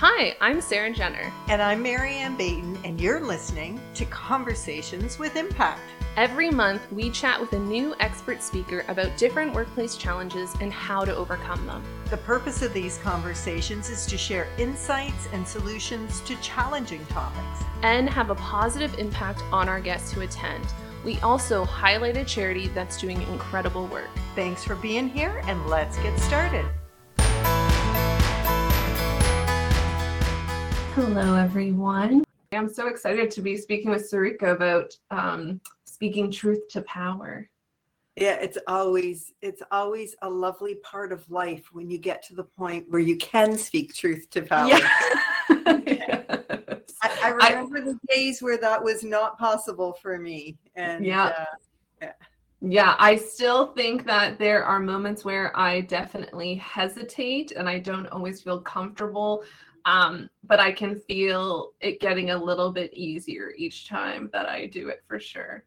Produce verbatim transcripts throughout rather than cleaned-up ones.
Hi, I'm Sarah Jenner. And I'm Marianne Patton, and you're listening to Conversations with Impact. Every month, we chat with a new expert speaker about different workplace challenges and how to overcome them. The purpose of these conversations is to share insights and solutions to challenging topics, and have a positive impact on our guests who attend. We also highlight a charity that's doing incredible work. Thanks for being here, and let's get started. Hello, everyone. I'm so excited to be speaking with Sarika about um, speaking truth to power. Yeah, it's always it's always a lovely part of life when you get to the point where you can speak truth to power. Yeah. Yes. I, I remember I, the days where that was not possible for me. And yeah. Uh, yeah. Yeah, I still think that there are moments where I definitely hesitate and I don't always feel comfortable. Um, but I can feel it getting a little bit easier each time that I do it, for sure.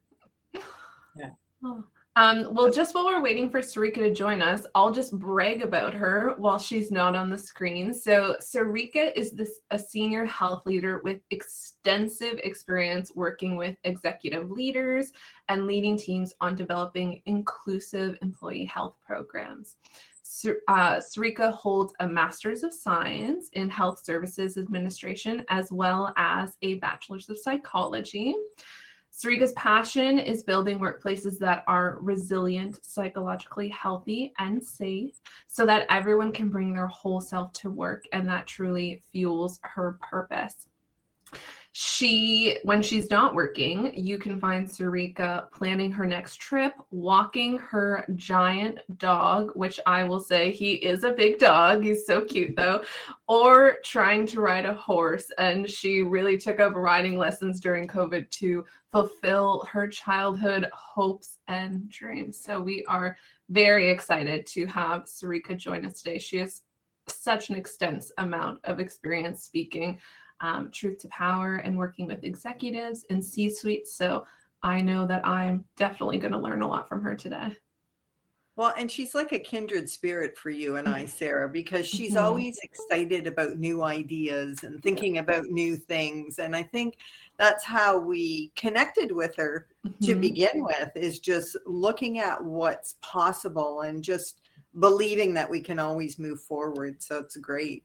Yeah. Um, well, just while we're waiting for Sarika to join us, I'll just brag about her while she's not on the screen. So Sarika is this, a senior health leader with extensive experience working with executive leaders and leading teams on developing inclusive employee health programs. Uh, Sarika holds a Master's of Science in Health Services Administration, as well as a Bachelor's of Psychology. Sarika's passion is building workplaces that are resilient, psychologically healthy, and safe, so that everyone can bring their whole self to work, and that truly fuels her purpose. She, when she's not working, you can find Sarika planning her next trip, walking her giant dog, which I will say he is a big dog. He's so cute though, or trying to ride a horse. And she really took up riding lessons during COVID to fulfill her childhood hopes and dreams. So we are very excited to have Sarika join us today. She has such an extensive amount of experience speaking Um, truth to power and working with executives and C-suite. So I know that I'm definitely going to learn a lot from her today. Well, and she's like a kindred spirit for you and I, Sarah, because she's mm-hmm. always excited about new ideas and thinking about new things. And I think that's how we connected with her mm-hmm. to begin with, is just looking at what's possible and just believing that we can always move forward. So it's great.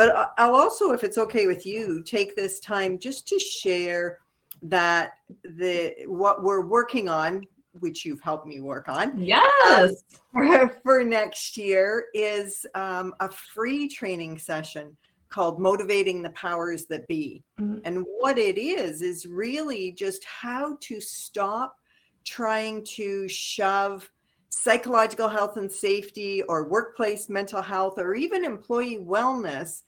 But I'll also, if it's okay with you, take this time just to share that the what we're working on, which you've helped me work on. Yes. Um, for next year is um, a free training session called Motivating the Powers That Be. Mm-hmm. And what it is, is really just how to stop trying to shove psychological health and safety or workplace mental health or even employee wellness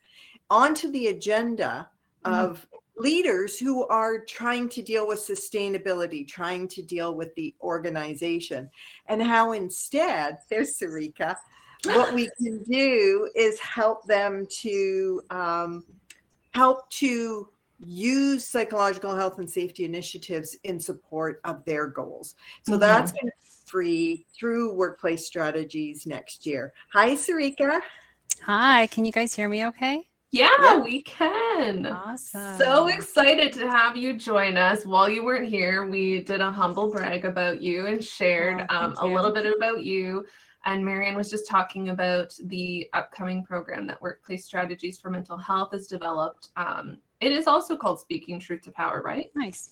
onto the agenda of mm-hmm. leaders who are trying to deal with sustainability, trying to deal with the organization, and how instead, there's Sarika, what we can do is help them to um, help to use psychological health and safety initiatives in support of their goals. So mm-hmm. that's going to be free through Workplace Strategies next year. Hi, Sarika. Hi, can you guys hear me okay? Yeah, yeah, we can. Awesome. So excited to have you join us. While you weren't here, we did a humble brag about you and shared oh, um, you. a little bit about you. And Marianne was just talking about the upcoming program that Workplace Strategies for Mental Health has developed. Um, it is also called Speaking Truth to Power, right? Nice.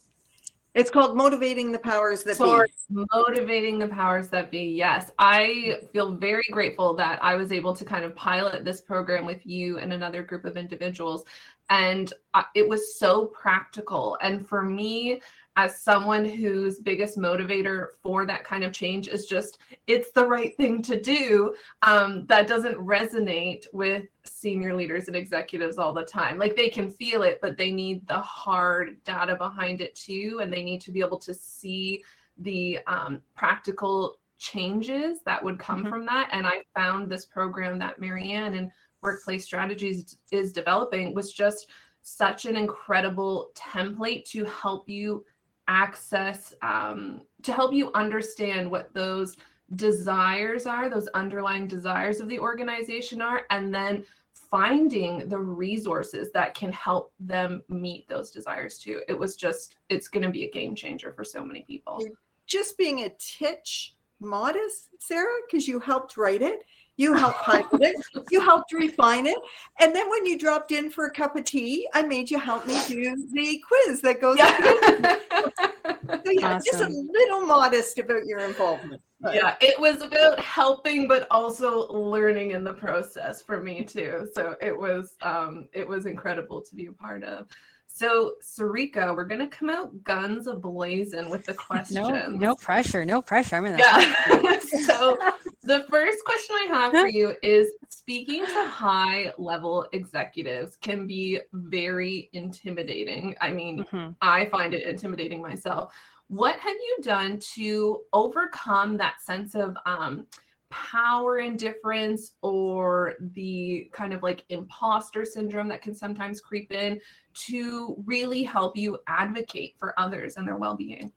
It's called Motivating the Powers That Be. Motivating the Powers That Be, yes. I feel very grateful that I was able to kind of pilot this program with you and another group of individuals. And it was so practical. And for me, as someone whose biggest motivator for that kind of change is just, it's the right thing to do, um, that doesn't resonate with senior leaders and executives all the time. Like, they can feel it, but they need the hard data behind it too. And they need to be able to see the um, practical changes that would come mm-hmm. from that. And I found this program that Marianne and Workplace Strategies is developing was just such an incredible template to help you access, um, to help you understand what those desires are, those underlying desires of the organization are, and then finding the resources that can help them meet those desires too. It was just, it's going to be a game changer for so many people. You're just being a titch modest, Sarah, because you helped write it. You helped pilot it. You helped refine it. And then when you dropped in for a cup of tea, I made you help me do the quiz that goes. Yeah. So yeah, awesome. Just a little modest about your involvement. But. Yeah, it was about helping, but also learning in the process for me too. So it was, um, it was incredible to be a part of. So, Sarika, we're going to come out guns a-blazing with the questions. No, no pressure, no pressure. I'm in that. Yeah. So, the first question I have for you is, speaking to high-level executives can be very intimidating. I mean, mm-hmm. I find it intimidating myself. What have you done to overcome that sense of um, power indifference, or the kind of like imposter syndrome that can sometimes creep in, to really help you advocate for others and their well-being?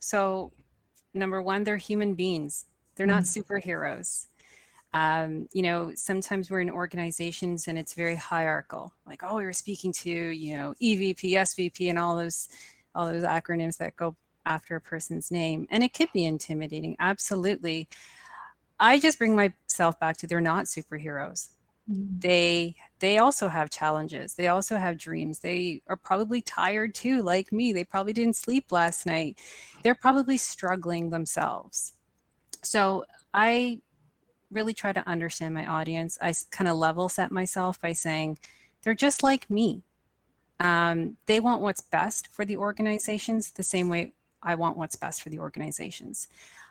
So, number one, they're human beings. They're not superheroes. Um, you know, sometimes we're in organizations and it's very hierarchical. Like, oh, we were speaking to, you know, E V P, S V P, and all those, all those acronyms that go after a person's name. And it could be intimidating. Absolutely. I just bring myself back to, they're not superheroes. They they also have challenges. They also have dreams. They are probably tired too, like me. They probably didn't sleep last night. They're probably struggling themselves. So I really try to understand my audience. I kind of level set myself by saying, they're just like me. Um, they want what's best for the organizations the same way I want what's best for the organizations.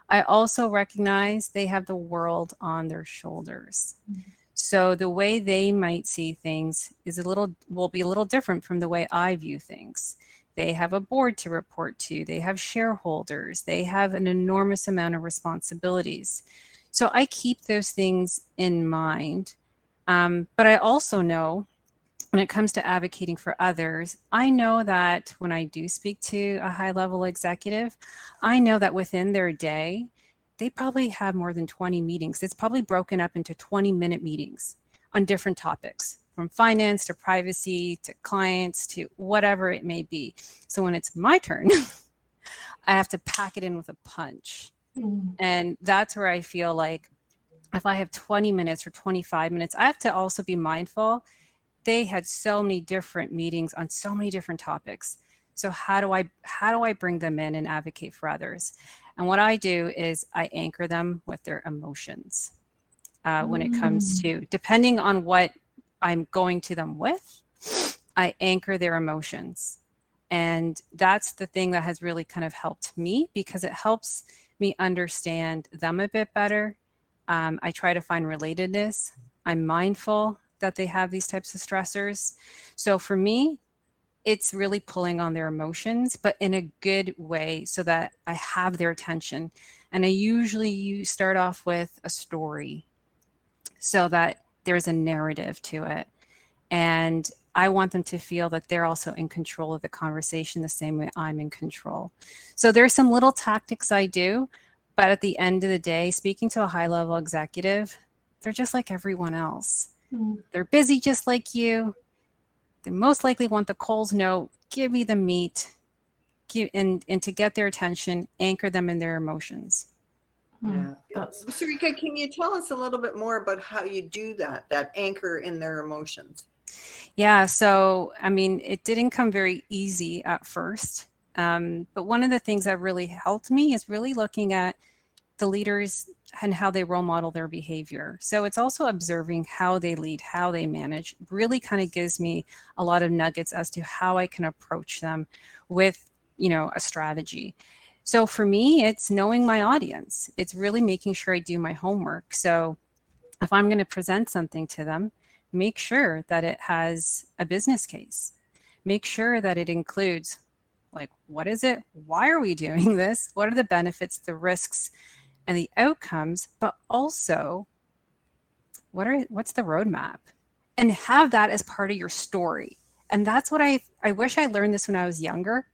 I also recognize they have the world on their shoulders. Mm-hmm. So the way they might see things is a little, will be a little different from the way I view things. They have a board to report to. They have shareholders. They have an enormous amount of responsibilities. So I keep those things in mind. Um, but I also know, when it comes to advocating for others, I know that when I do speak to a high-level executive, I know that within their day, they probably have more than twenty meetings. It's probably broken up into twenty-minute meetings on different topics, from finance to privacy to clients to whatever it may be. So when it's my turn, I have to pack it in with a punch. Mm-hmm. And that's where I feel like, if I have twenty minutes or twenty-five minutes, I have to also be mindful. They had so many different meetings on so many different topics. So how do I, how do I bring them in and advocate for others? And what I do is I anchor them with their emotions uh, when it comes to, depending on what I'm going to them with, I anchor their emotions. And that's the thing that has really kind of helped me, because it helps me understand them a bit better. Um, I try to find relatedness. I'm mindful that they have these types of stressors. So for me, it's really pulling on their emotions, but in a good way, so that I have their attention. And I usually you start off with a story so that there's a narrative to it. And I want them to feel that they're also in control of the conversation the same way I'm in control. So there's some little tactics I do, but at the end of the day, speaking to a high-level executive, they're just like everyone else. Mm-hmm. They're busy just like you. They most likely want the Coles note, give me the meat, give, and, and to get their attention, anchor them in their emotions. Yeah. Sarika, can you tell us a little bit more about how you do that, that anchor in their emotions? Yeah, so, I mean, it didn't come very easy at first. Um, but one of the things that really helped me is really looking at the leaders and how they role model their behavior. So it's also observing how they lead, how they manage, really kind of gives me a lot of nuggets as to how I can approach them with, you know, a strategy. So for me, it's knowing my audience. It's really making sure I do my homework. So if I'm going to present something to them, make sure that it has a business case. Make sure that it includes, like, what is it? Why are we doing this? What are the benefits, the risks, and the outcomes? But also, what are what's the roadmap? And have that as part of your story. And that's what I I wish I learned this when I was younger,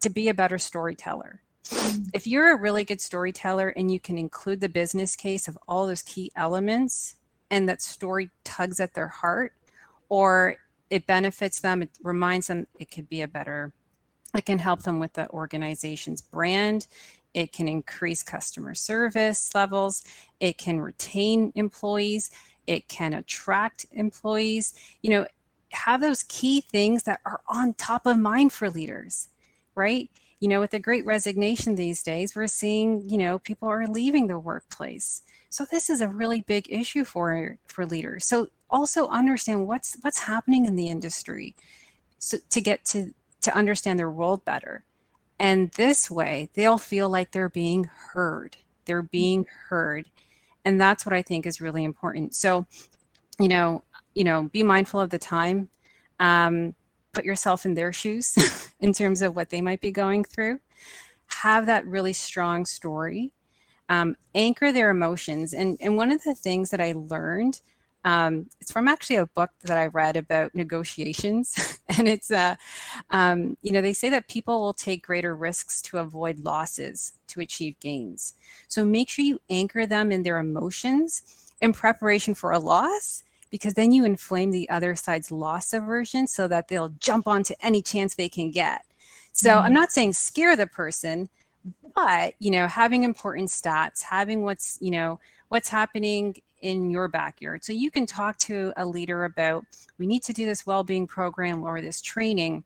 to be a better storyteller. If you're a really good storyteller and you can include the business case of all those key elements, and that story tugs at their heart, or it benefits them, it reminds them it could be a better, it can help them with the organization's brand, it can increase customer service levels, it can retain employees, it can attract employees. You know, have those key things that are on top of mind for leaders, right? You know, with the Great Resignation these days, we're seeing, you know, people are leaving the workplace. So this is a really big issue for, for leaders. So also understand what's what's happening in the industry, so to get to, to understand their role better. And this way, they'll feel like they're being heard. They're being heard. And that's what I think is really important. So, you know, you know, be mindful of the time. Um, put yourself in their shoes in terms of what they might be going through. Have that really strong story. Um, anchor their emotions. And, and one of the things that I learned, um, it's from actually a book that I read about negotiations. And it's, uh, um, you know, they say that people will take greater risks to avoid losses to achieve gains. So make sure you anchor them in their emotions in preparation for a loss, because then you inflame the other side's loss aversion so that they'll jump onto any chance they can get. So mm-hmm. I'm not saying scare the person, but, you know, having important stats, having what's, you know, what's happening in your backyard. So you can talk to a leader about, we need to do this well-being program or this training.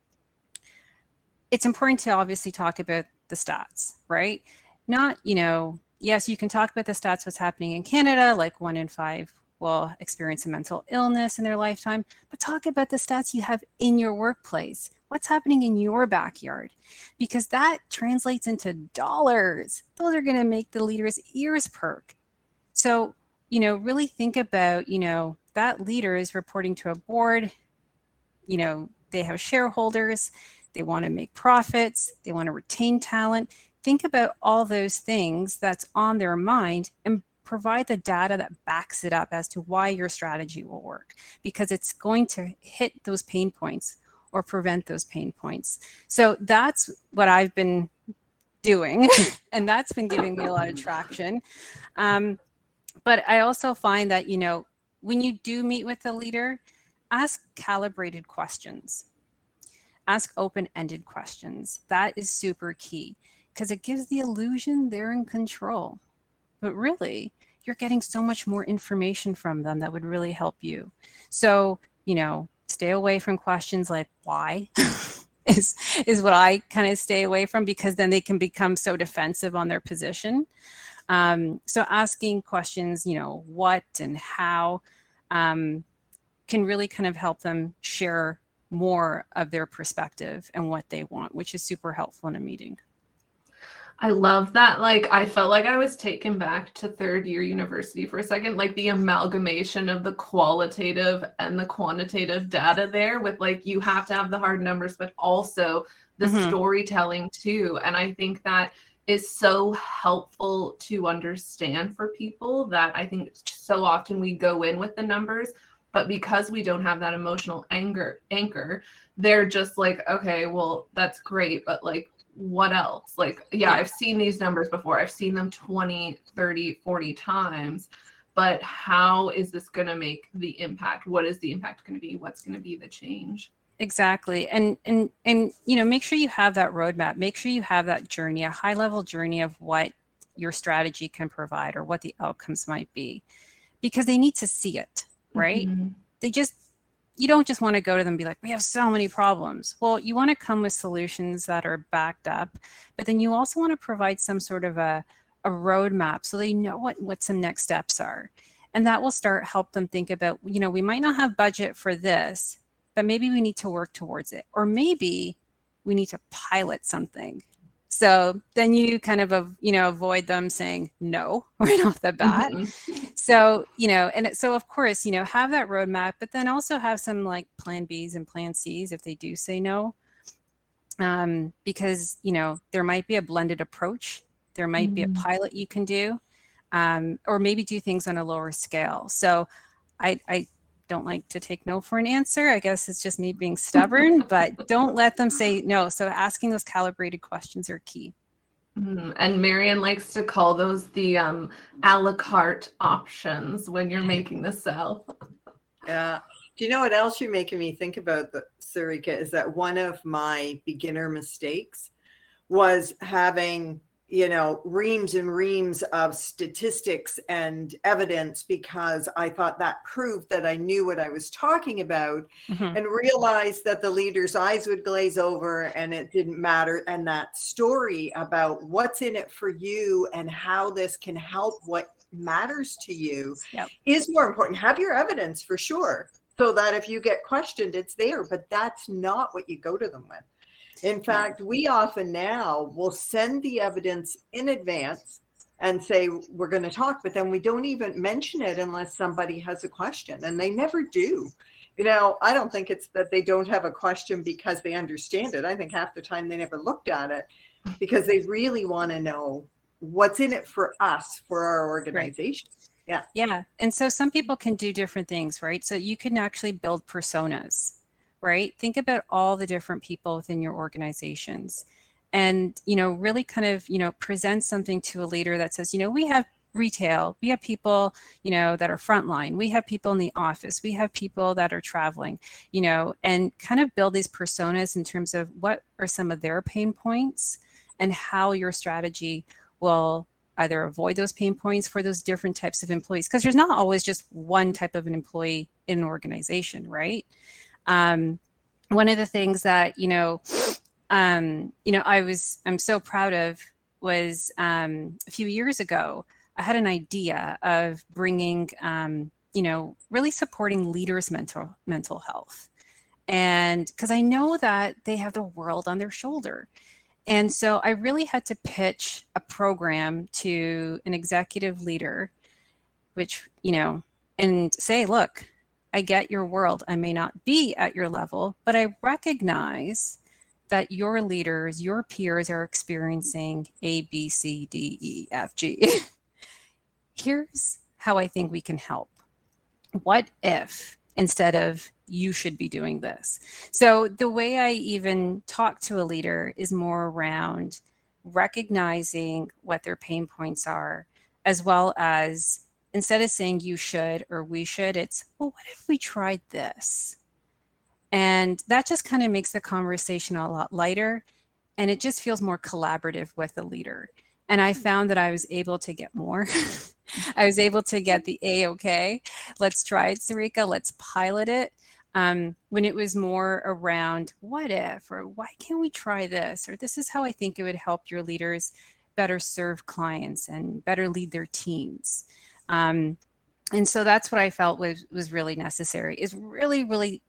It's important to obviously talk about the stats, right? Not, you know, yes, you can talk about the stats, what's happening in Canada, like one in five will experience a mental illness in their lifetime, but talk about the stats you have in your workplace. What's happening in your backyard? Because that translates into dollars. Those are going to make the leader's ears perk. So, you know, really think about, you know, that leader is reporting to a board, you know, they have shareholders, they want to make profits, they want to retain talent. Think about all those things that's on their mind and provide the data that backs it up as to why your strategy will work, because it's going to hit those pain points or prevent those pain points. So that's what I've been doing, and that's been giving me a lot of traction. Um, but I also find that, you know, when you do meet with a leader, ask calibrated questions, ask open-ended questions. That is super key, because it gives the illusion they're in control. But really, you're getting so much more information from them that would really help you. So, you know, stay away from questions like why is is what I kind of stay away from, because then they can become so defensive on their position. Um, so asking questions, you know, what and how um, can really kind of help them share more of their perspective and what they want, which is super helpful in a meeting. I love that. Like, I felt like I was taken back to third year university for a second, like the amalgamation of the qualitative and the quantitative data there with, like, you have to have the hard numbers, but also the mm-hmm. storytelling too. And I think that is so helpful to understand for people, that I think so often we go in with the numbers, but because we don't have that emotional anger anchor, they're just like, okay, well, that's great, but like, what else? Like, yeah, I've seen these numbers before. I've seen them twenty, thirty, forty times, but how is this going to make the impact? What is the impact going to be? What's going to be the change? Exactly. And, and, and, you know, make sure you have that roadmap, make sure you have that journey, a high level journey of what your strategy can provide or what the outcomes might be, because they need to see it, right? Mm-hmm. They just, you don't just want to go to them and be like, we have so many problems. Well, you want to come with solutions that are backed up, but then you also want to provide some sort of a, a roadmap so they know what, what some next steps are. And that will start help them think about, you know, we might not have budget for this, but maybe we need to work towards it. Or maybe we need to pilot something. So then you kind of, you know, avoid them saying no right off the bat. Mm-hmm. So, you know, and so of course, you know, have that roadmap, but then also have some like plan B's and plan C's if they do say no, um, because, you know, there might be a blended approach. There might mm-hmm. be a pilot you can do, um, or maybe do things on a lower scale. So I, I don't like to take no for an answer. I guess it's just me being stubborn, but don't let them say no. So asking those calibrated questions are key. Mm-hmm. And Marianne likes to call those the um, a la carte options when you're making the sell. Yeah. Do you know what else you're making me think about, Sarika, is that one of my beginner mistakes was having, you know, reams and reams of statistics and evidence because I thought that proved that I knew what I was talking about, mm-hmm. and realized that the leader's eyes would glaze over and it didn't matter. And that story about what's in it for you and how this can help what matters to you, yep. is more important. Have your evidence for sure, so that if you get questioned, it's there, but that's not what you go to them with. In fact, we often now will send the evidence in advance and say, we're going to talk, but then we don't even mention it unless somebody has a question, and they never do. You know, I don't think it's that they don't have a question because they understand it. I think half the time they never looked at it because they really want to know what's in it for us, for our organization. Right. Yeah. Yeah. And so some people can do different things, right? So you can actually build personas, right? Think about all the different people within your organizations and, you know, really kind of, you know, present something to a leader that says, you know, we have retail, we have people, you know, that are frontline, we have people in the office, we have people that are traveling, you know, and kind of build these personas in terms of what are some of their pain points and how your strategy will either avoid those pain points for those different types of employees, because there's not always just one type of an employee in an organization, right? Um, one of the things that, you know, um, you know, I was, I'm so proud of was um, a few years ago, I had an idea of bringing, um, you know, really supporting leaders' mental, mental health. And because I know that they have the world on their shoulder. And so I really had to pitch a program to an executive leader, which, you know, and say, look, I get your world. I may not be at your level, but I recognize that your leaders, your peers are experiencing A, B, C, D, E, F, G. Here's how I think we can help. What if instead of you should be doing this? So the way I even talk to a leader is more around recognizing what their pain points are, as well as instead of saying you should or we should, it's, well, what if we tried this? And that just kind of makes the conversation a lot lighter, and it just feels more collaborative with the leader. And I found that I was able to get more. I was able to get the A-okay. Let's try it, Sarika. Let's pilot it. Um, when it was more around what if, or why can't we try this? Or this is how I think it would help your leaders better serve clients and better lead their teams. Um, and so that's what I felt was, was really necessary, is really, really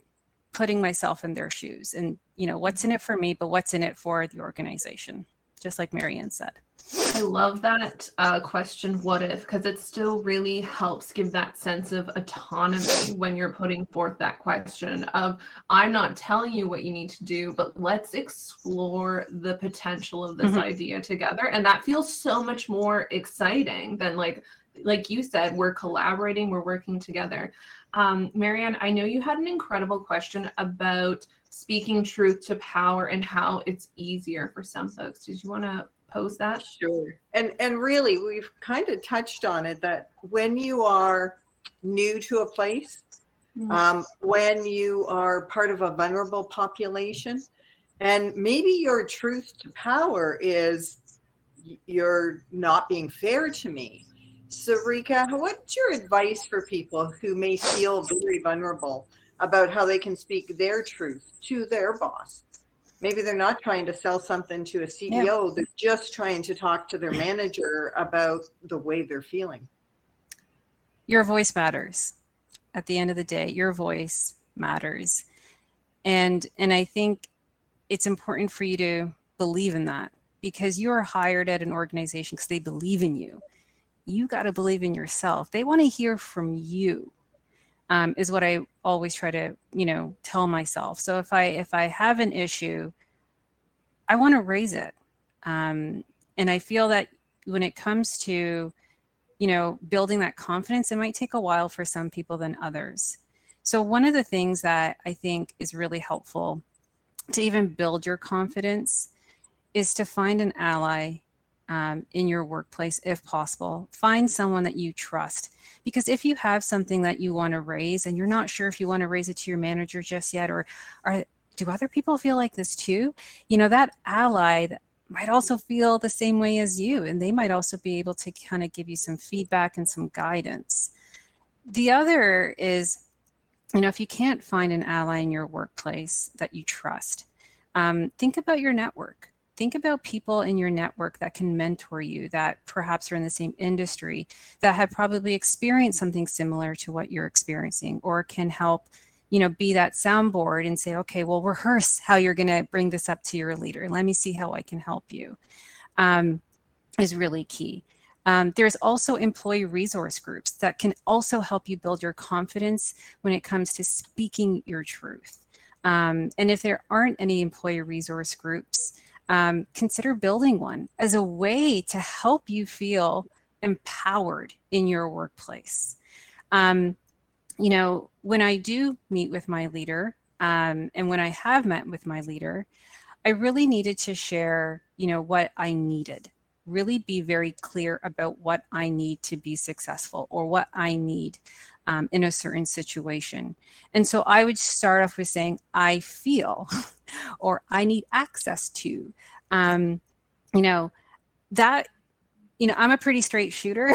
putting myself in their shoes and, you know, what's in it for me, but what's in it for the organization, just like Marianne said. I love that uh, question, what if, because it still really helps give that sense of autonomy when you're putting forth that question of, I'm not telling you what you need to do, but let's explore the potential of this mm-hmm. idea together. And that feels so much more exciting than like, like you said, we're collaborating, we're working together. Um, Marianne, I know you had an incredible question about speaking truth to power and how it's easier for some folks. Did you want to pose that? Sure. And and really, we've kind of touched on it, that when you are new to a place, mm-hmm. um, when you are part of a vulnerable population, and maybe your truth to power is, you're not being fair to me. Sarika, what's your advice for people who may feel very vulnerable about how they can speak their truth to their boss? Maybe they're not trying to sell something to a C E O. Yeah. They're just trying to talk to their manager about the way they're feeling. Your voice matters. At the end of the day, your voice matters. And, and I think it's important for you to believe in that, because you are hired at an organization because they believe in you. You got to believe in yourself. They want to hear from you. Um, is what I always try to, you know, tell myself. So if I if I have an issue, I want to raise it. Um, and I feel that when it comes to, you know, building that confidence, it might take a while for some people than others. So one of the things that I think is really helpful to even build your confidence is to find an ally um, in your workplace, if possible. Find someone that you trust, because if you have something that you want to raise and you're not sure if you want to raise it to your manager just yet, or are, do other people feel like this too? You know, that ally that might also feel the same way as you, and they might also be able to kind of give you some feedback and some guidance. The other is, you know, if you can't find an ally in your workplace that you trust, um, think about your network. Think about people in your network that can mentor you, that perhaps are in the same industry, that have probably experienced something similar to what you're experiencing, or can help, you know, be that soundboard and say, okay, well, rehearse how you're going to bring this up to your leader. Let me see how I can help you, um, is really key. Um, there's also employee resource groups that can also help you build your confidence when it comes to speaking your truth. Um, and if there aren't any employee resource groups, um, consider building one as a way to help you feel empowered in your workplace. Um, you know, when I do meet with my leader, um, and when I have met with my leader, I really needed to share, you know, what I needed. Really be very clear about what I need to be successful, or what I need um, in a certain situation. And so I would start off with saying, I feel, or I need access to, um, you know, that, you know, I'm a pretty straight shooter.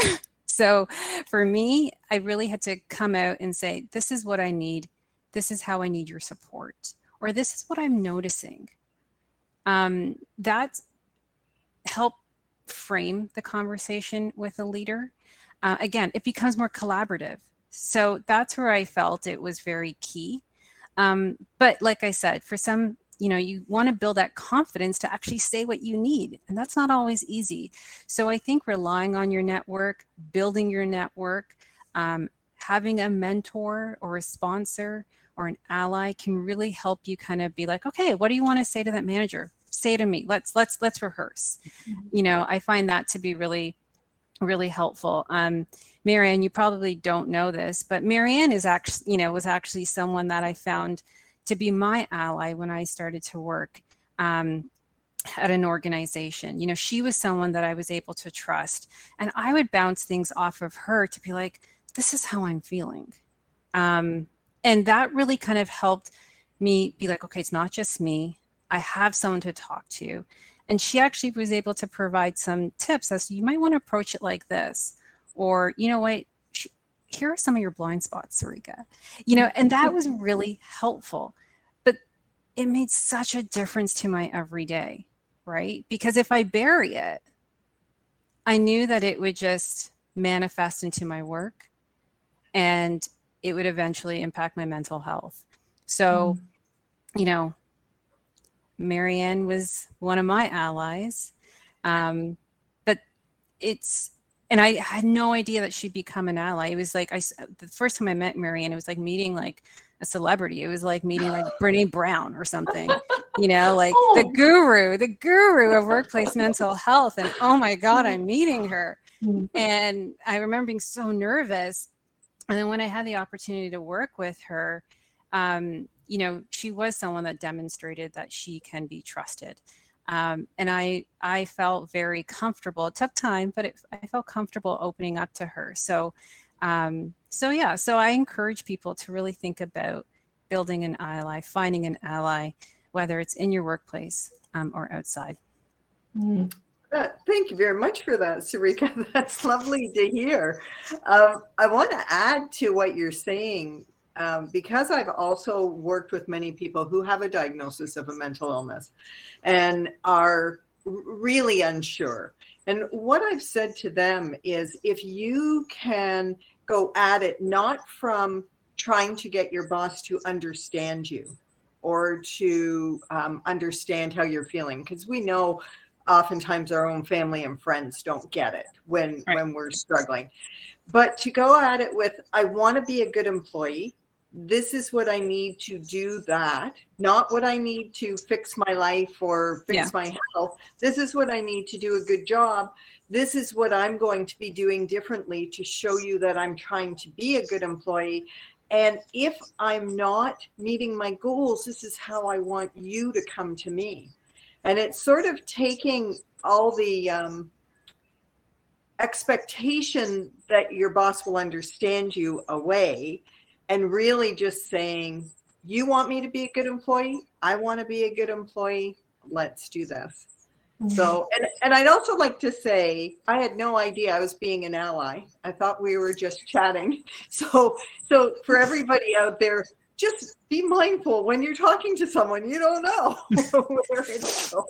So for me, I really had to come out and say, this is what I need. This is how I need your support, or this is what I'm noticing. Um, that helped frame the conversation with a leader. Uh, again, it becomes more collaborative. So that's where I felt it was very key. Um, but like I said, for some, you know, you want to build that confidence to actually say what you need. And that's not always easy. So I think relying on your network, building your network, um, having a mentor or a sponsor or an ally can really help you kind of be like, okay, what do you want to say to that manager? Say to me, let's, let's, let's rehearse. Mm-hmm. You know, I find that to be really, really helpful. Um, Marianne, you probably don't know this, but Marianne is actually, you know, was actually someone that I found to be my ally when I started to work um, at an organization. You know, she was someone that I was able to trust, and I would bounce things off of her to be like, this is how I'm feeling. Um, and that really kind of helped me be like, okay, it's not just me. I have someone to talk to. And she actually was able to provide some tips as to, you might want to approach it like this, or, you know what, here are some of your blind spots, Sarika, you know, and that was really helpful. But it made such a difference to my everyday, right? Because if I bury it, I knew that it would just manifest into my work, and it would eventually impact my mental health. So, mm. you know, Marianne was one of my allies, um, but it's, and I had no idea that she'd become an ally. It was like, I, the first time I met Marianne, it was like meeting like a celebrity. It was like meeting like Brené Brown or something, you know, like oh. the guru, the guru of workplace mental health. And oh my God, I'm meeting her. And I remember being so nervous. And then when I had the opportunity to work with her, um, you know, she was someone that demonstrated that she can be trusted. Um, and I I felt very comfortable. It took time, but it, I felt comfortable opening up to her. So, um, so yeah, so I encourage people to really think about building an ally, finding an ally, whether it's in your workplace um, or outside. Mm. Uh, thank you very much for that, Sarika. That's lovely to hear. Um, I want to add to what you're saying, Um, because I've also worked with many people who have a diagnosis of a mental illness and are really unsure. And what I've said to them is, if you can go at it not from trying to get your boss to understand you or to um, understand how you're feeling, because we know oftentimes our own family and friends don't get it when, right. when we're struggling, but to go at it with, I want to be a good employee. This is what I need to do that, not what I need to fix my life or fix yeah. my health. This is what I need to do a good job. This is what I'm going to be doing differently to show you that I'm trying to be a good employee. And if I'm not meeting my goals, this is how I want you to come to me. And it's sort of taking all the um, expectation that your boss will understand you away, and really just saying, you want me to be a good employee? I want to be a good employee. Let's do this. So, and, and I'd also like to say, I had no idea I was being an ally. I thought we were just chatting. So, so for everybody out there, just be mindful when you're talking to someone, you don't know where it's going.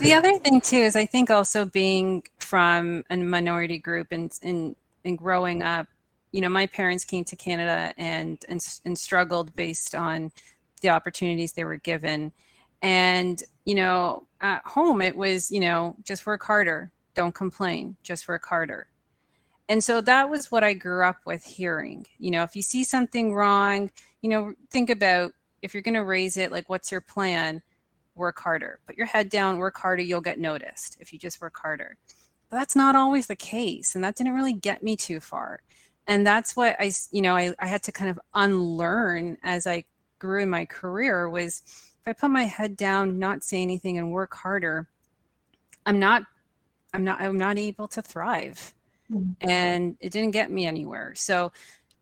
The other thing too is I think also being from a minority group and and, and growing up, you know, my parents came to Canada and, and and struggled based on the opportunities they were given. And, you know, at home, it was, you know, just work harder. Don't complain. Just work harder. And so that was what I grew up with hearing. You know, if you see something wrong, you know, think about if you're going to raise it, like, what's your plan? Work harder. Put your head down, work harder. You'll get noticed if you just work harder. But that's not always the case. And that didn't really get me too far. And that's what I, you know, I, I had to kind of unlearn as I grew in my career was, if I put my head down, not say anything and work harder, I'm not, I'm not, I'm not able to thrive. Mm-hmm. And it didn't get me anywhere. So,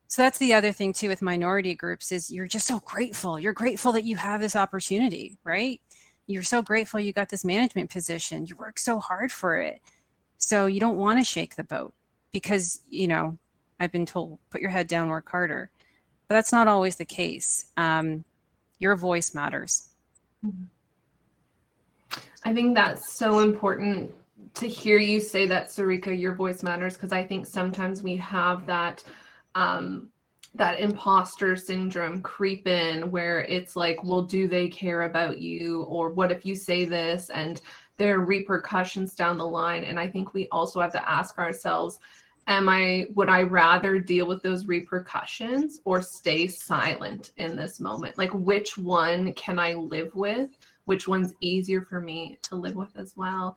so that's the other thing too, with minority groups is you're just so grateful. You're grateful that you have this opportunity, right? You're so grateful you got this management position. You worked so hard for it. So you don't want to shake the boat because, you know, I've been told, put your head down, work harder, but that's not always the case. Um, your voice matters. I think that's so important to hear you say that, Sarika, your voice matters, because I think sometimes we have that um, that imposter syndrome creep in where it's like, well, do they care about you? Or what if you say this? And there are repercussions down the line. And I think we also have to ask ourselves, am I, would I rather deal with those repercussions or stay silent in this moment? Like, which one can I live with? Which one's easier for me to live with as well?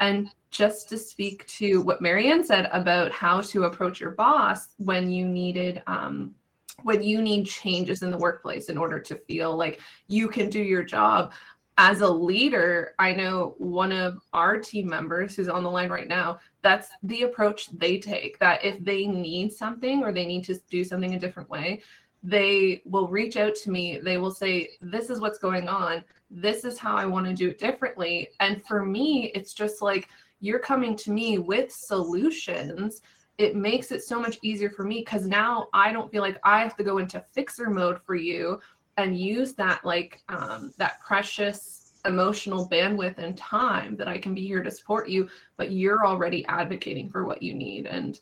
And just to speak to what Marianne said about how to approach your boss when you needed, um, when you need changes in the workplace in order to feel like you can do your job. As a leader, I know one of our team members who's on the line right now, that's the approach they take, that if they need something or they need to do something a different way, they will reach out to me. They will say, this is what's going on. This is how I want to do it differently. And for me, it's just like, you're coming to me with solutions. It makes it so much easier for me because now I don't feel like I have to go into fixer mode for you and use that like um, that precious emotional bandwidth and time that I can be here to support you, but you're already advocating for what you need. And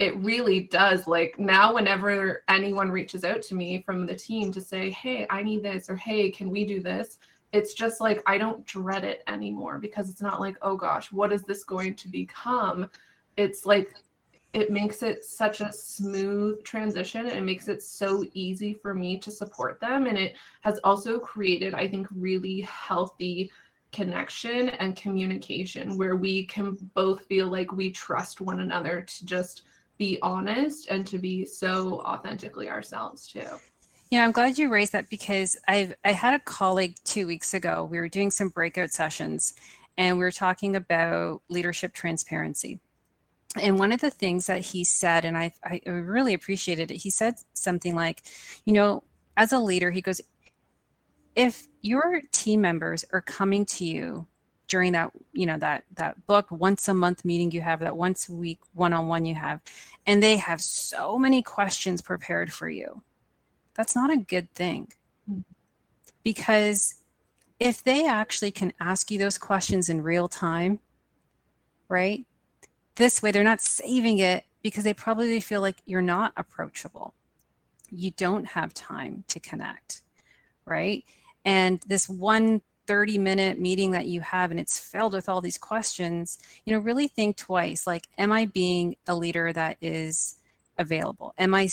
it really does, like, now whenever anyone reaches out to me from the team to say, hey, I need this, or hey, can we do this? It's just like, I don't dread it anymore because it's not like, oh gosh, what is this going to become? It's like, it makes it such a smooth transition and it makes it so easy for me to support them. And it has also created, I think, really healthy connection and communication where we can both feel like we trust one another to just be honest and to be so authentically ourselves too. Yeah, I'm glad you raised that because I've, I had a colleague two weeks ago, we were doing some breakout sessions and we were talking about leadership transparency. And one of the things that he said, and I, I really appreciated it, he said something like, you know, as a leader, he goes, if your team members are coming to you during that, you know, that that booked once a month meeting you have, that once a week one-on-one you have, and they have so many questions prepared for you, that's not a good thing. Because if they actually can ask you those questions in real time, right? This way, they're not saving it because they probably feel like you're not approachable. You don't have time to connect, right? And this one thirty minute meeting that you have and it's filled with all these questions, you know, really think twice, like, am I being a leader that is available? Am I,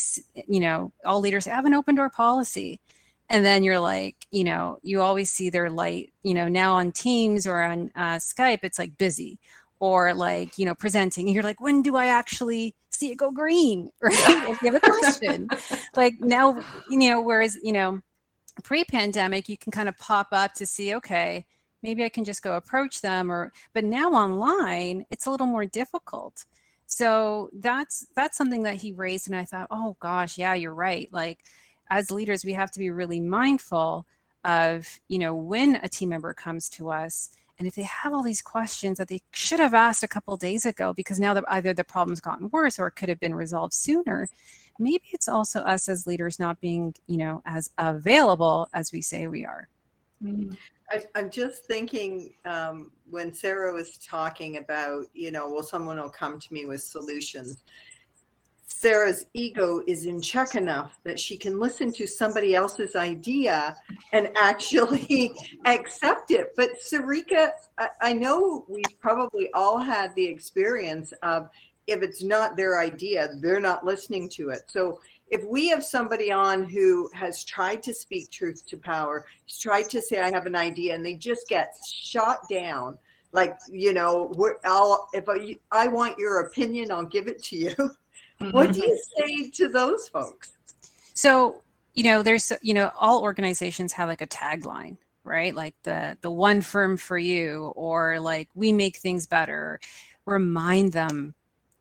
you know, all leaders have an open door policy. And then you're like, you know, you always see their light, you know, now on Teams or on uh, Skype, it's like busy. Or like, you know, presenting, and you're like, when do I actually see it go green? Right? If you have a question. Like now, you know, whereas, you know, pre-pandemic, you can kind of pop up to see, okay, maybe I can just go approach them or, but now online, it's a little more difficult. So that's that's something that he raised, and I thought, oh gosh, yeah, you're right. Like, as leaders, we have to be really mindful of, you know, when a team member comes to us, and if they have all these questions that they should have asked a couple of days ago, because now that either the problem's gotten worse or it could have been resolved sooner, maybe it's also us as leaders not being, you know, as available as we say we are. Mm-hmm. I, I'm just thinking um, when Sarah was talking about, you know, well, someone will come to me with solutions. Sarah's ego is in check enough that she can listen to somebody else's idea and actually accept it. But Sarika, I, I know we've probably all had the experience of, if it's not their idea, they're not listening to it. So if we have somebody on who has tried to speak truth to power, has tried to say, I have an idea, and they just get shot down, like, you know, we're, I'll, if I, I want your opinion, I'll give it to you. What do you say to those folks? So, you know, there's, you know, all organizations have like a tagline, right? Like the the one firm for you, or like, we make things better. Remind them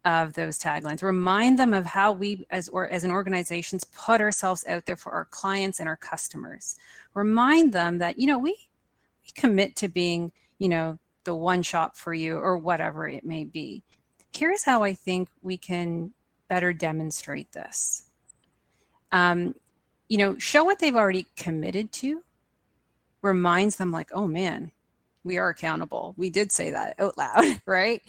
of those taglines. Remind them of how we as or as an organization put ourselves out there for our clients and our customers. Remind them that, you know, we, we commit to being, you know, the one shop for you, or whatever it may be. Here's how I think we can better demonstrate this. Um, you know, show what they've already committed to reminds them, like, oh man, we are accountable. We did say that out loud, right?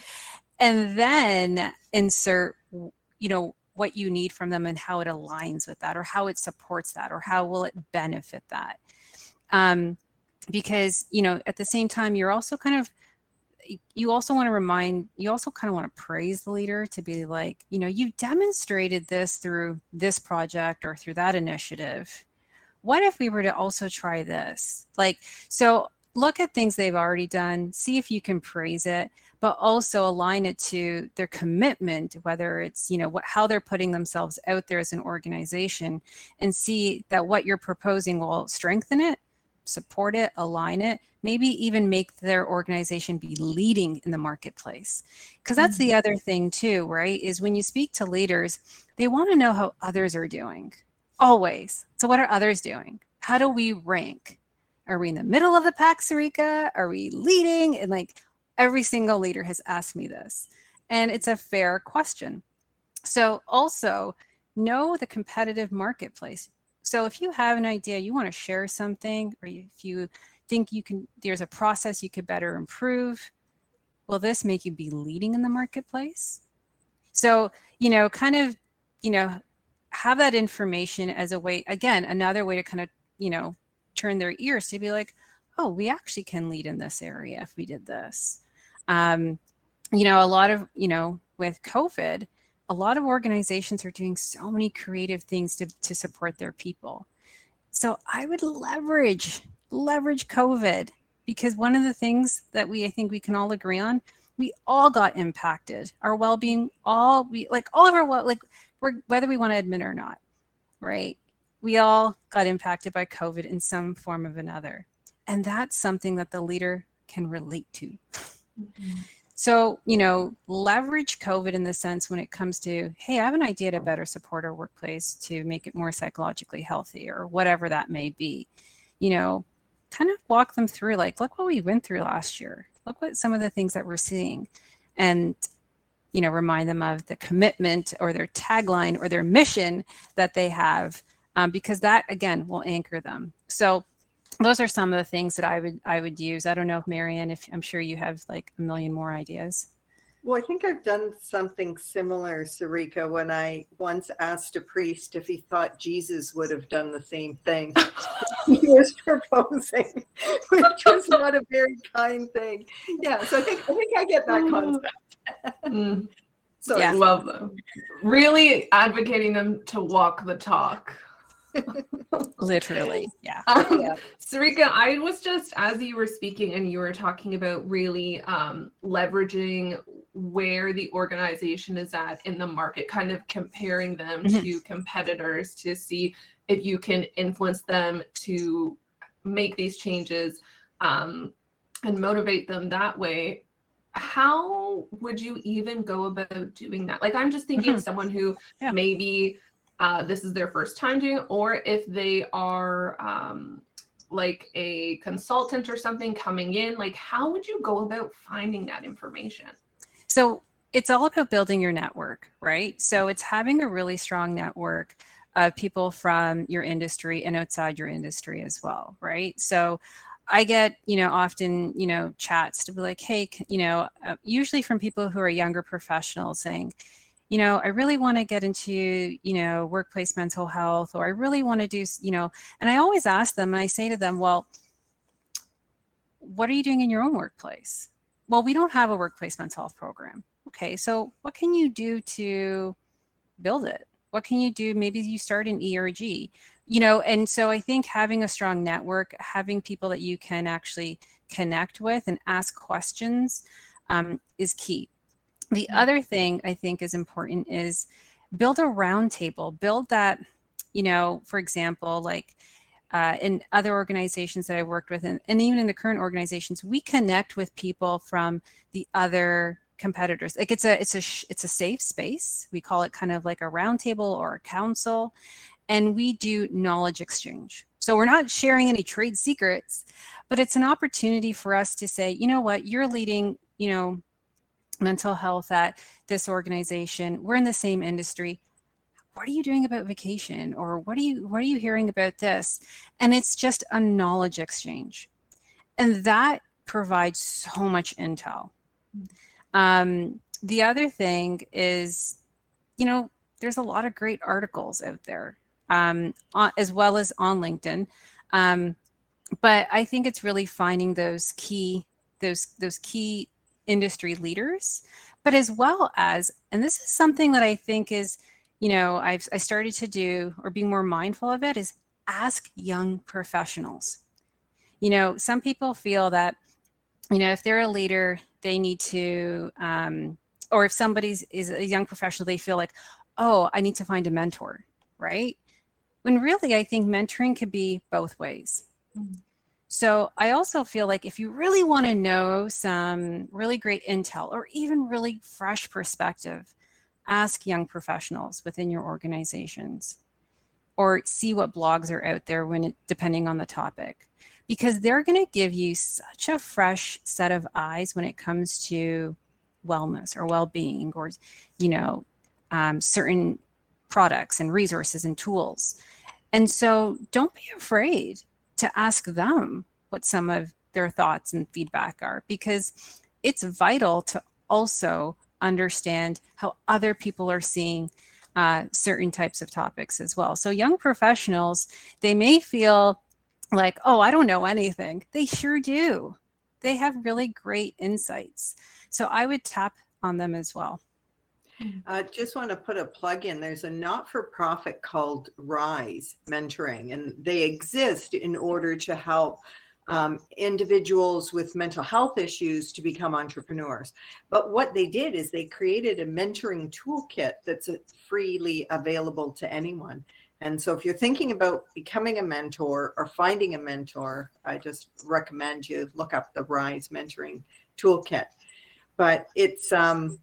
And then insert, you know, what you need from them and how it aligns with that, or how it supports that, or how will it benefit that. Um, because, you know, at the same time, you're also kind of you also want to remind, you also kind of want to praise the leader to be like, you know, you demonstrated this through this project or through that initiative. What if we were to also try this? Like, so look at things they've already done, see if you can praise it, but also align it to their commitment, whether it's, you know, what, how they're putting themselves out there as an organization, and see that what you're proposing will strengthen it, support it, align it, maybe even make their organization be leading in the marketplace. Because that's the other thing too, right? Is when you speak to leaders, they want to know how others are doing, always. So what are others doing? How do we rank? Are we in the middle of the pack, Sarika? Are we leading? And like every single leader has asked me this, and it's a fair question. So also know the competitive marketplace. So if you have an idea, you want to share something, or if you think you can, there's a process you could better improve, will this make you be leading in the marketplace? So, you know, kind of, you know, have that information as a way, again, another way to kind of, you know, turn their ears to be like, oh, we actually can lead in this area if we did this. Um, you know, a lot of, you know, with COVID, a lot of organizations are doing so many creative things to, to support their people. So I would leverage, leverage COVID, because one of the things that we, I think we can all agree on, we all got impacted. Our well-being, all we like all of our, like we're, whether we want to admit or not, right? We all got impacted by COVID in some form of another. And that's something that the leader can relate to. Mm-hmm. So, you know, leverage COVID in the sense when it comes to, hey, I have an idea to better support our workplace to make it more psychologically healthy, or whatever that may be. You know, kind of walk them through, like, look what we went through last year. Look what some of the things that we're seeing. And, you know, remind them of the commitment or their tagline or their mission that they have, um, because that, again, will anchor them. So those are some of the things that I would I would use. I don't know, Marianne, if I'm sure you have like a million more ideas. Well, I think I've done something similar, Sarika, when I once asked a priest if he thought Jesus would have done the same thing he was proposing, which was not a very kind thing. Yeah, so I think I think I get that concept. Mm. So yeah. I love them. Really advocating them to walk the talk. Literally, yeah. Um, yeah. Sarika, I was just, as you were speaking and you were talking about really um, leveraging where the organization is at in the market, kind of comparing them mm-hmm. to competitors to see if you can influence them to make these changes um, and motivate them that way. how would you even go about doing that? Like, I'm just thinking mm-hmm. someone who yeah. maybe uh, this is their first time doing it, or if they are um, like a consultant or something coming in, like, how would you go about finding that information? So it's all about building your network, right? So it's having a really strong network of people from your industry and outside your industry as well, right? So I get, you know, often, you know, chats to be like, hey, you know, uh, usually from people who are younger professionals saying, you know, I really want to get into, you know, workplace mental health, or I really want to do, you know, and I always ask them, and I say to them, well, what are you doing in your own workplace? Well, we don't have a workplace mental health program. Okay, so what can you do to build it? What can you do? Maybe you start an E R G. You know, and so I think having a strong network, having people that you can actually connect with and ask questions um, is key. The other thing I think is important is build a round table, build that, you know, for example, like uh, in other organizations that I worked with, and, and even in the current organizations, we connect with people from the other competitors. Like it's a, it's a, it's a safe space. We call it kind of like a round table or a council. And we do knowledge exchange. So we're not sharing any trade secrets, but it's an opportunity for us to say, you know what, you're leading, you know, mental health at this organization. We're in the same industry. What are you doing about vacation? Or what are you, what are you hearing about this? And it's just a knowledge exchange. And that provides so much intel. Um, the other thing is, you know, there's a lot of great articles out there. Um, as well as on LinkedIn. Um, but I think it's really finding those key, those, those key industry leaders, but as well as, and this is something that I think is, you know, I've, I started to do or be more mindful of it is ask young professionals. You know, some people feel that, you know, if they're a leader, they need to, um, or if somebody's is a young professional, they feel like, oh, I need to find a mentor, right? When really, I think mentoring could be both ways. Mm-hmm. So I also feel like if you really want to know some really great intel or even really fresh perspective, ask young professionals within your organizations or see what blogs are out there when it, depending on the topic, because they're going to give you such a fresh set of eyes when it comes to wellness or well-being or, you know, um, certain products and resources and tools. And so don't be afraid to ask them what some of their thoughts and feedback are, because it's vital to also understand how other people are seeing uh, certain types of topics as well. So young professionals, they may feel like, oh, I don't know anything. They sure do. They have really great insights. So I would tap on them as well. I uh, just want to put a plug in. There's a not-for-profit called Rise Mentoring, and they exist in order to help um, individuals with mental health issues to become entrepreneurs. But what they did is they created a mentoring toolkit that's freely available to anyone. And so if you're thinking about becoming a mentor or finding a mentor, I just recommend you look up the Rise Mentoring Toolkit. But it's... Um,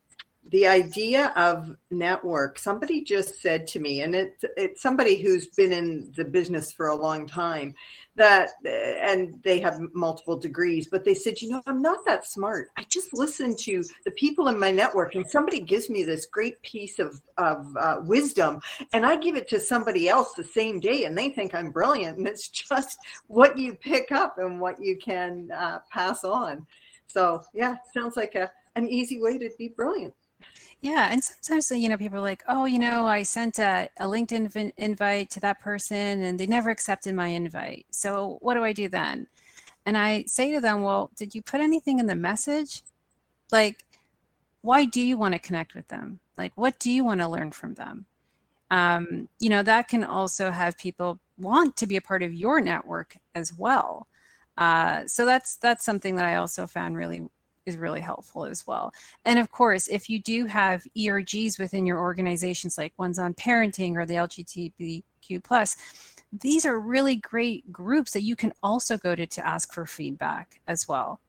the idea of network, somebody just said to me, and it's, it's somebody who's been in the business for a long time, that, and they have multiple degrees, but they said, you know, I'm not that smart. I just listen to the people in my network, and somebody gives me this great piece of, of uh, wisdom, and I give it to somebody else the same day, and they think I'm brilliant, and it's just what you pick up and what you can uh, pass on. So, yeah, sounds like a, an easy way to be brilliant. Yeah. And sometimes, you know, people are like, oh, you know, I sent a, a LinkedIn inv- invite to that person and they never accepted my invite. So what do I do then? And I say to them, well, did you put anything in the message? Like, why do you want to connect with them? Like, what do you want to learn from them? Um, you know, that can also have people want to be a part of your network as well. Uh, so that's, that's something that I also found really is really helpful as well. And of course, if you do have E R Gs within your organizations, like ones on parenting or the L G B T Q plus, these are really great groups that you can also go to to ask for feedback as well.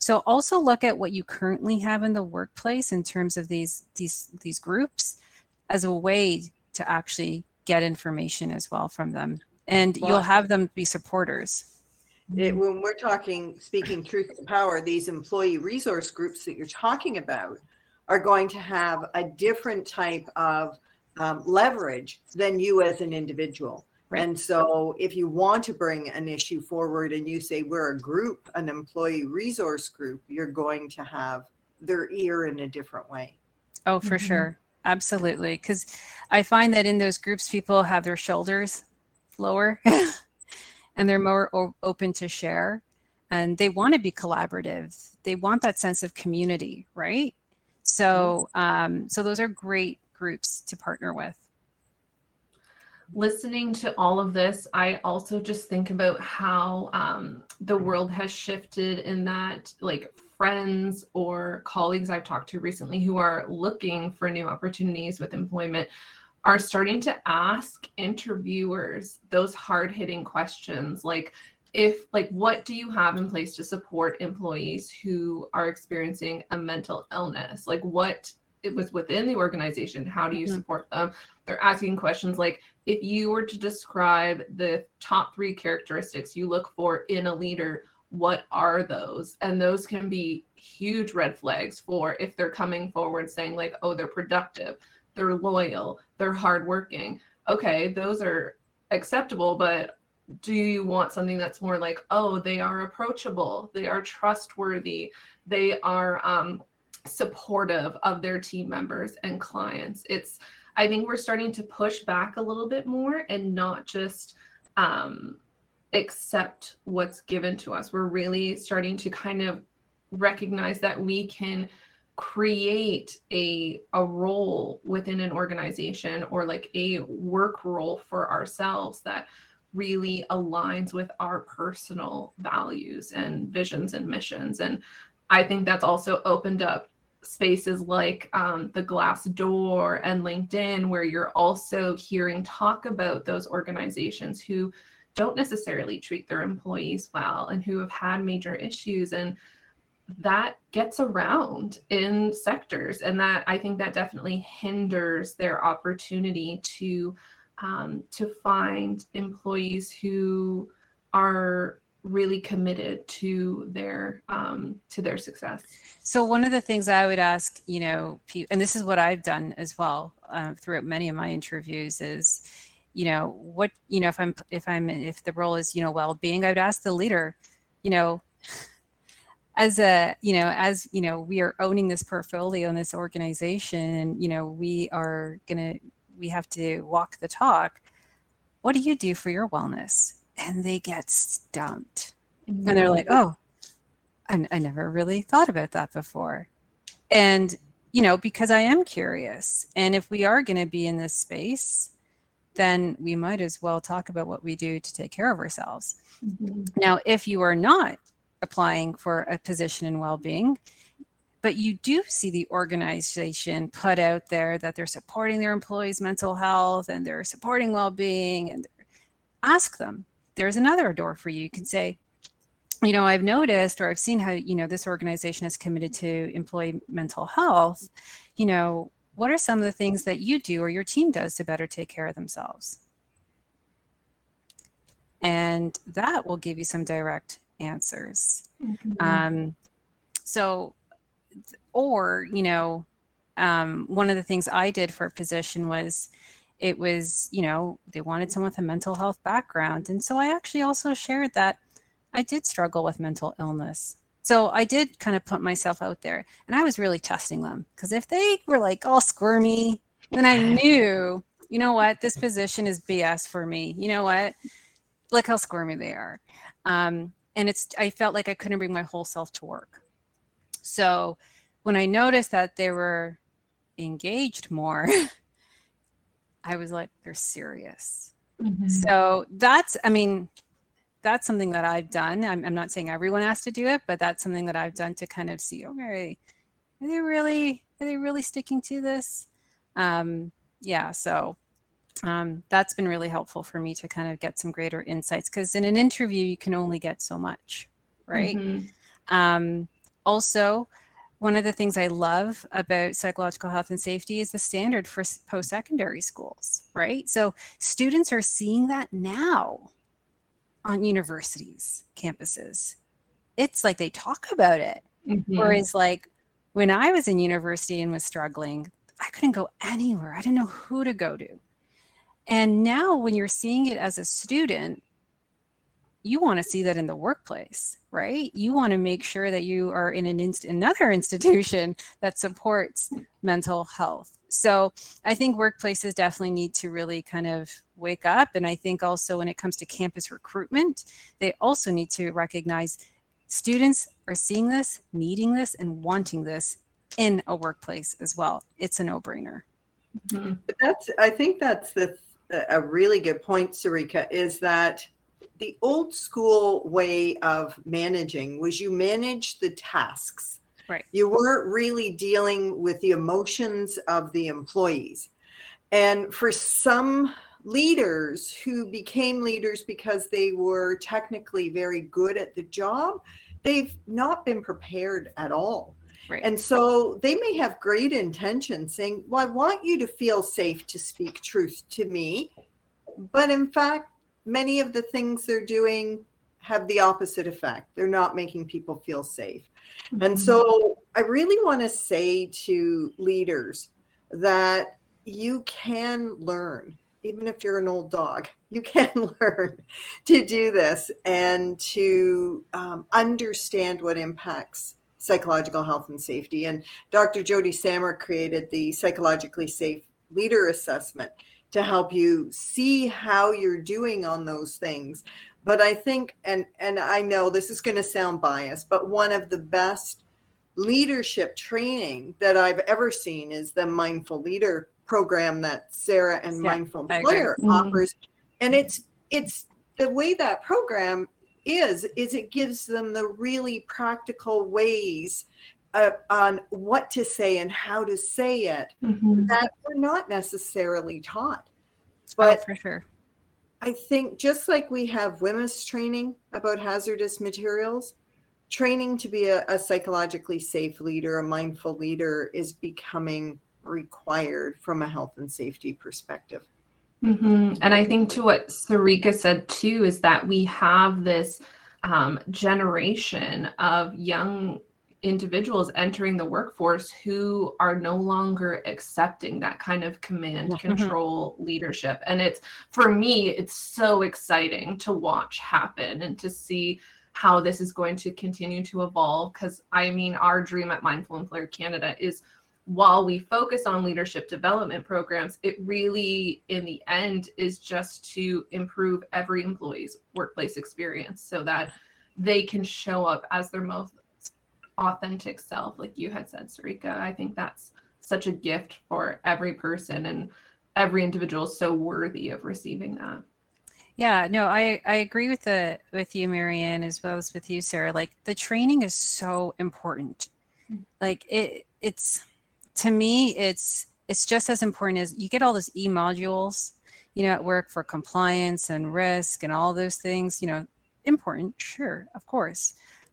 So also look at what you currently have in the workplace in terms of these these these groups as a way to actually get information as well from them. And well, you'll have them be supporters. It, when we're talking, speaking truth to power, these employee resource groups that you're talking about are going to have a different type of um, leverage than you as an individual. Right. And so if you want to bring an issue forward and you say we're a group, an employee resource group, you're going to have their ear in a different way. Oh, for mm-hmm. sure. Absolutely. Because I find that in those groups, people have their shoulders lower. And they're more o- open to share, and they want to be collaborative. They want that sense of community, right? So, um, so those are great groups to partner with. Listening to all of this, I also just think about how um, the world has shifted in that, like, friends or colleagues I've talked to recently who are looking for new opportunities with employment are starting to ask interviewers those hard-hitting questions, like if like what do you have in place to support employees who are experiencing a mental illness? Like what it was within the organization, how do you mm-hmm. support them? They're asking questions like, if you were to describe the top three characteristics you look for in a leader, what are those? And those can be huge red flags for if they're coming forward saying like, oh, they're productive, they're loyal, they're hardworking. Okay, those are acceptable, but do you want something that's more like, oh, they are approachable, they are trustworthy, they are um, supportive of their team members and clients? It's, I think we're starting to push back a little bit more and not just um, accept what's given to us. We're really starting to kind of recognize that we can create a a role within an organization or like a work role for ourselves that really aligns with our personal values and visions and missions. And I think that's also opened up spaces like um, the Glassdoor and LinkedIn, where you're also hearing talk about those organizations who don't necessarily treat their employees well and who have had major issues, and that gets around in sectors. And that, I think that definitely hinders their opportunity to um, to find employees who are really committed to their um, to their success. So one of the things I would ask, you know, and this is what I've done as well uh, throughout many of my interviews is, you know, what, you know, if I'm, if I'm, if the role is, you know, well-being, I would ask the leader, you know, As a, you know, as, you know, we are owning this portfolio in this organization, and, you know, we are going to, we have to walk the talk. What do you do for your wellness? And they get stumped. Mm-hmm. And they're like, oh, I, I never really thought about that before. And, you know, because I am curious. And if we are going to be in this space, then we might as well talk about what we do to take care of ourselves. Mm-hmm. Now, if you are not applying for a position in well-being, but you do see the organization put out there that they're supporting their employees' mental health and they're supporting well-being, and ask them, there's another door for you. You can say, you know, I've noticed, or I've seen how, you know, this organization is committed to employee mental health. You know, what are some of the things that you do or your team does to better take care of themselves? And that will give you some direct answers. Mm-hmm. Um, so, or, you know, um, one of the things I did for a position was, it was, you know, they wanted someone with a mental health background. And so I actually also shared that I did struggle with mental illness. So I did kind of put myself out there, and I was really testing them, because if they were like all squirmy, then I knew, you know what, this position is B S for me. You know what, look how squirmy they are. Um, And it's, I felt like I couldn't bring my whole self to work. So when I noticed that they were engaged more, I was like, they're serious. Mm-hmm. So that's, I mean, that's something that I've done. I'm, I'm not saying everyone has to do it, but that's something that I've done to kind of see, okay, are they really, are they really sticking to this? Um, yeah. So Um, that's been really helpful for me to kind of get some greater insights, because in an interview, you can only get so much, right? Mm-hmm. Um, Also, one of the things I love about psychological health and safety is the standard for post-secondary schools, right? So students are seeing that now on universities, campuses. It's like they talk about it. Mm-hmm. Whereas like when I was in university and was struggling, I couldn't go anywhere. I didn't know who to go to. And now when you're seeing it as a student, you want to see that in the workplace, right? You want to make sure that you are in an inst- another institution that supports mental health. So I think workplaces definitely need to really kind of wake up. And I think also when it comes to campus recruitment, they also need to recognize students are seeing this, needing this, and wanting this in a workplace as well. It's a no-brainer. Mm-hmm. But that's, I think that's the, a really good point, Sarika, is that the old school way of managing was you managed the tasks. Right. You weren't really dealing with the emotions of the employees. And for some leaders who became leaders because they were technically very good at the job, they've not been prepared at all. Right. And so they may have great intentions saying, well, I want you to feel safe to speak truth to me. But in fact, many of the things they're doing have the opposite effect. They're not making people feel safe. Mm-hmm. And so I really want to say to leaders that you can learn, even if you're an old dog, you can learn to do this and to um, understand what impacts psychological health and safety. And Doctor Jody Sammer created the Psychologically Safe Leader Assessment to help you see how you're doing on those things. But I think, and, and I know this is going to sound biased, but one of the best leadership training that I've ever seen is the Mindful Leader program that Sarah and yeah, Mindful Employer mm-hmm. offers. And it's it's the way that program is, is it gives them the really practical ways Uh, on what to say and how to say it mm-hmm. that we're not necessarily taught. But oh, for sure. I think just like we have W H M I S training about hazardous materials, training to be a, a psychologically safe leader, a mindful leader is becoming required from a health and safety perspective. Mm-hmm. And I think to what Sarika said too, is that we have this um, generation of young individuals entering the workforce who are no longer accepting that kind of command control mm-hmm. leadership. And it's, for me, it's so exciting to watch happen and to see how this is going to continue to evolve. Because I mean, our dream at Mindful Employer Canada is while we focus on leadership development programs, it really in the end is just to improve every employee's workplace experience so that they can show up as their most authentic self, like you had said, Sarika. I think that's such a gift for every person, and every individual is so worthy of receiving that. Yeah, no, I, I agree with the with you, Marianne, as well as with you, Sarah. Like the training is so important. Like it it's to me, it's it's just as important as you get all those E modules, you know, at work for compliance and risk and all those things, you know, important, sure, of course.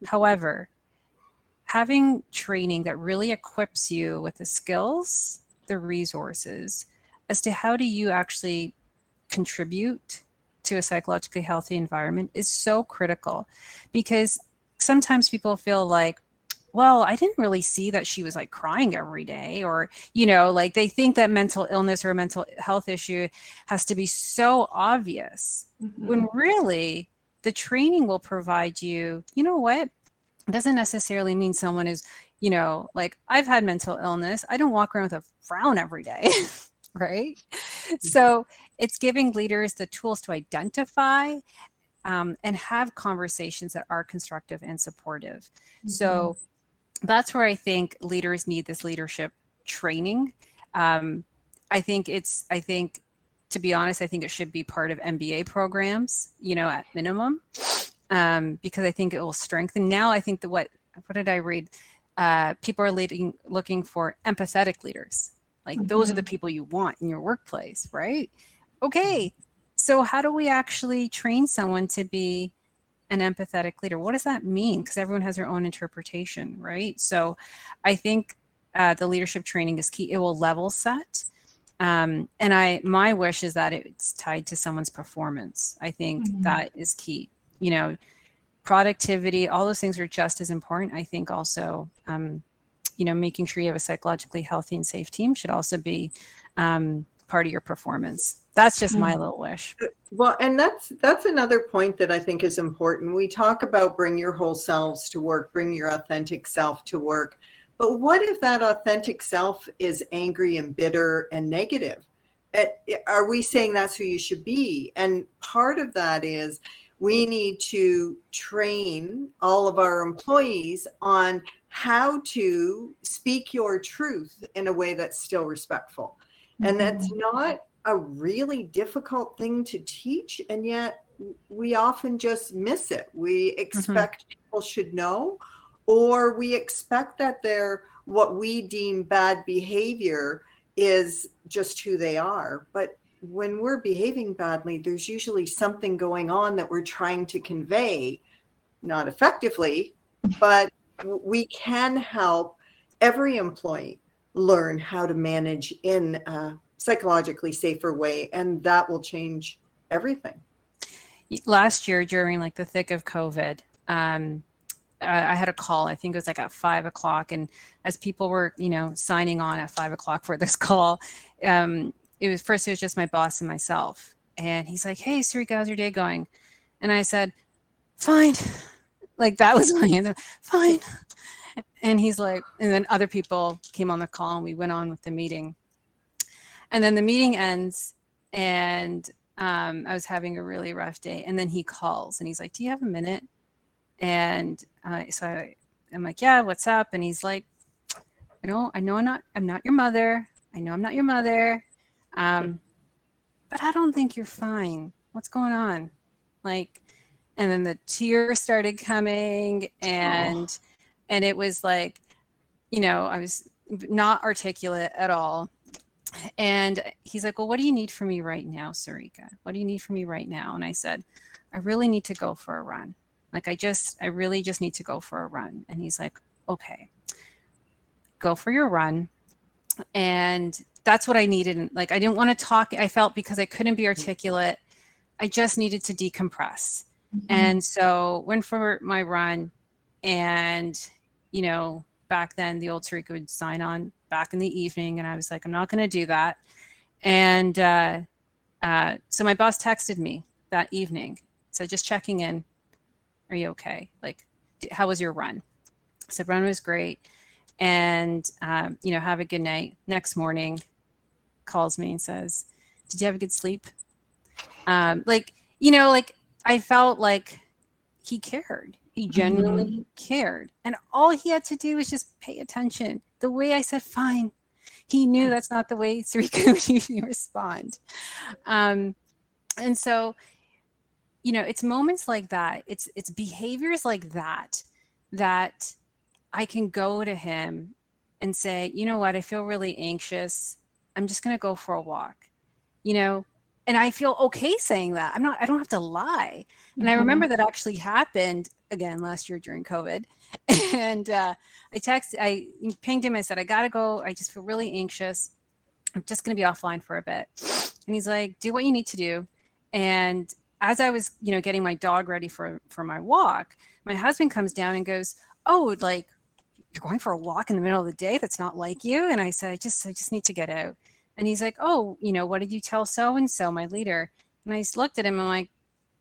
However, having training that really equips you with the skills, the resources, as to how do you actually contribute to a psychologically healthy environment is so critical. Because sometimes people feel like, well, I didn't really see that she was like crying every day, or, you know, like they think that mental illness or a mental health issue has to be so obvious, mm-hmm. when really the training will provide you, you know what? Doesn't necessarily mean someone is, you know, like I've had mental illness. I don't walk around with a frown every day, right? So it's giving leaders the tools to identify um, and have conversations that are constructive and supportive. Mm-hmm. So that's where I think leaders need this leadership training. Um, I think it's, I think, to be honest, I think it should be part of M B A programs, you know, at minimum. Um, because I think it will strengthen. Now I think that what what did I read? Uh, people are leading, looking for empathetic leaders. Like mm-hmm. those are the people you want in your workplace, right? Okay, so how do we actually train someone to be an empathetic leader? What does that mean? Because everyone has their own interpretation, right? So I think uh, the leadership training is key. It will level set. Um, and I, my wish is that it's tied to someone's performance. I think mm-hmm. that is key. You know, productivity, all those things are just as important. I think also, um, you know, making sure you have a psychologically healthy and safe team should also be um, part of your performance. That's just my little wish. Well, and that's that's another point that I think is important. We talk about bring your whole selves to work, bring your authentic self to work. But what if that authentic self is angry and bitter and negative? Are we saying that's who you should be? And part of that is we need to train all of our employees on how to speak your truth in a way that's still respectful. And that's not a really difficult thing to teach, and yet we often just miss it. We expect mm-hmm. people should know, or we expect that their what we deem bad behavior is just who they are. But when we're behaving badly, there's usually something going on that we're trying to convey, not effectively, but we can help every employee learn how to manage in a psychologically safer way, and that will change everything. Last year, during like the thick of COVID, um, I had a call. I think it was like at five o'clock, and as people were, you know, signing on at five o'clock for this call, um, it was first it was just my boss and myself, and he's like, "Hey, Sarika, how's your day going?" And I said, "Fine." Like that was my answer. Fine. And he's like, and then other people came on the call, and we went on with the meeting. And then the meeting ends, and um, I was having a really rough day. And then he calls, and he's like, "Do you have a minute?" And uh, so I, I'm like, "Yeah, what's up?" And he's like, "I know, I know, I'm not, I'm not your mother. I know I'm not your mother, um, but I don't think you're fine. What's going on?" Like, and then the tears started coming, and oh. and it was like, you know, I was not articulate at all. And he's like, "Well, what do you need from me right now, Sarika? What do you need from me right now?" And I said, "I really need to go for a run. Like, I just, I really just need to go for a run." And he's like, "Okay, go for your run." And that's what I needed. And like, I didn't want to talk. I felt because I couldn't be articulate. I just needed to decompress. Mm-hmm. And so went for my run. And, you know, back then the old Sarika would sign on back in the evening, and I was like, I'm not going to do that. And uh, uh, so my boss texted me that evening. So just checking in, are you okay? Like, how was your run? I said, run was great. And, um, you know, have a good night. Next morning, calls me and says, did you have a good sleep? Um, like, you know, like I felt like he cared. He genuinely mm-hmm. cared. And all he had to do was just pay attention. The way I said, fine, he knew that's not the way Sarika would usually respond. Um, and so, you know, it's moments like that. It's it's behaviors like that, that I can go to him and say, you know what, I feel really anxious. I'm just going to go for a walk, you know, and I feel okay saying that. I'm not, I don't have to lie. And mm-hmm. I remember that actually happened again last year during COVID. And uh, I texted, I pinged him. I said, I got to go. I just feel really anxious. I'm just going to be offline for a bit. And he's like, do what you need to do. And as I was, you know, getting my dog ready for, for my walk, my husband comes down and goes, oh, like you're going for a walk in the middle of the day. That's not like you. And I said, I just, I just need to get out. And he's like, oh, you know, what did you tell so-and-so, my leader? And I just looked at him. I'm like,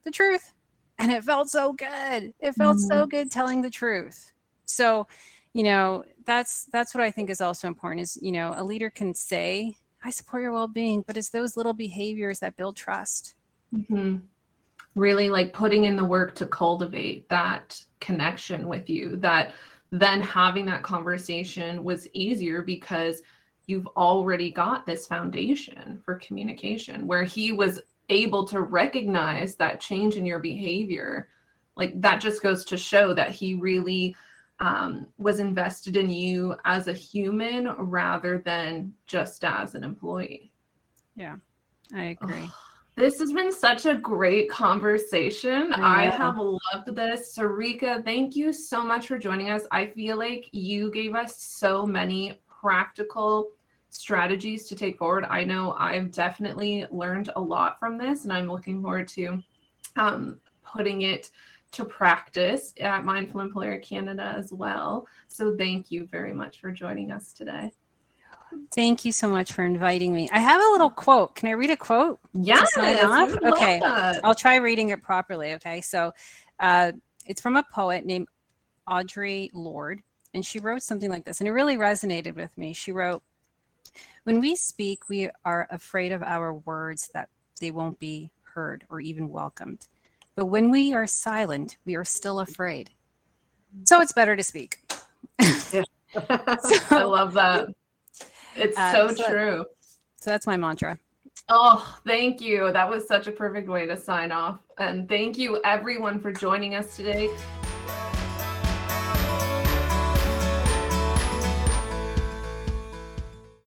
the truth. And it felt so good. It felt mm-hmm. so good telling the truth. So, you know, that's that's what I think is also important is, you know, a leader can say, I support your well-being, but it's those little behaviors that build trust. Mm-hmm. Really like putting in the work to cultivate that connection with you, that then having that conversation was easier because you've already got this foundation for communication where he was able to recognize that change in your behavior. Like that just goes to show that he really um, was invested in you as a human rather than just as an employee. Yeah, I agree. Oh, This has been such a great conversation. Yeah. I have loved this. Sarika, thank you so much for joining us. I feel like you gave us so many practical strategies to take forward. I know I've definitely learned a lot from this, and I'm looking forward to um, putting it to practice at Mindful Employer Canada as well. So thank you very much for joining us today. Thank you so much for inviting me. I have a little quote. Can I read a quote? Yes. Okay. I'll try reading it properly. Okay. So uh, it's from a poet named Audre Lorde, and she wrote something like this, and it really resonated with me. She wrote, "When we speak, we are afraid of our words that they won't be heard or even welcomed. But when we are silent, we are still afraid. So it's better to speak." so, I love that. It's uh, so, so true. So that's my mantra. Oh, thank you. That was such a perfect way to sign off. And thank you everyone for joining us today.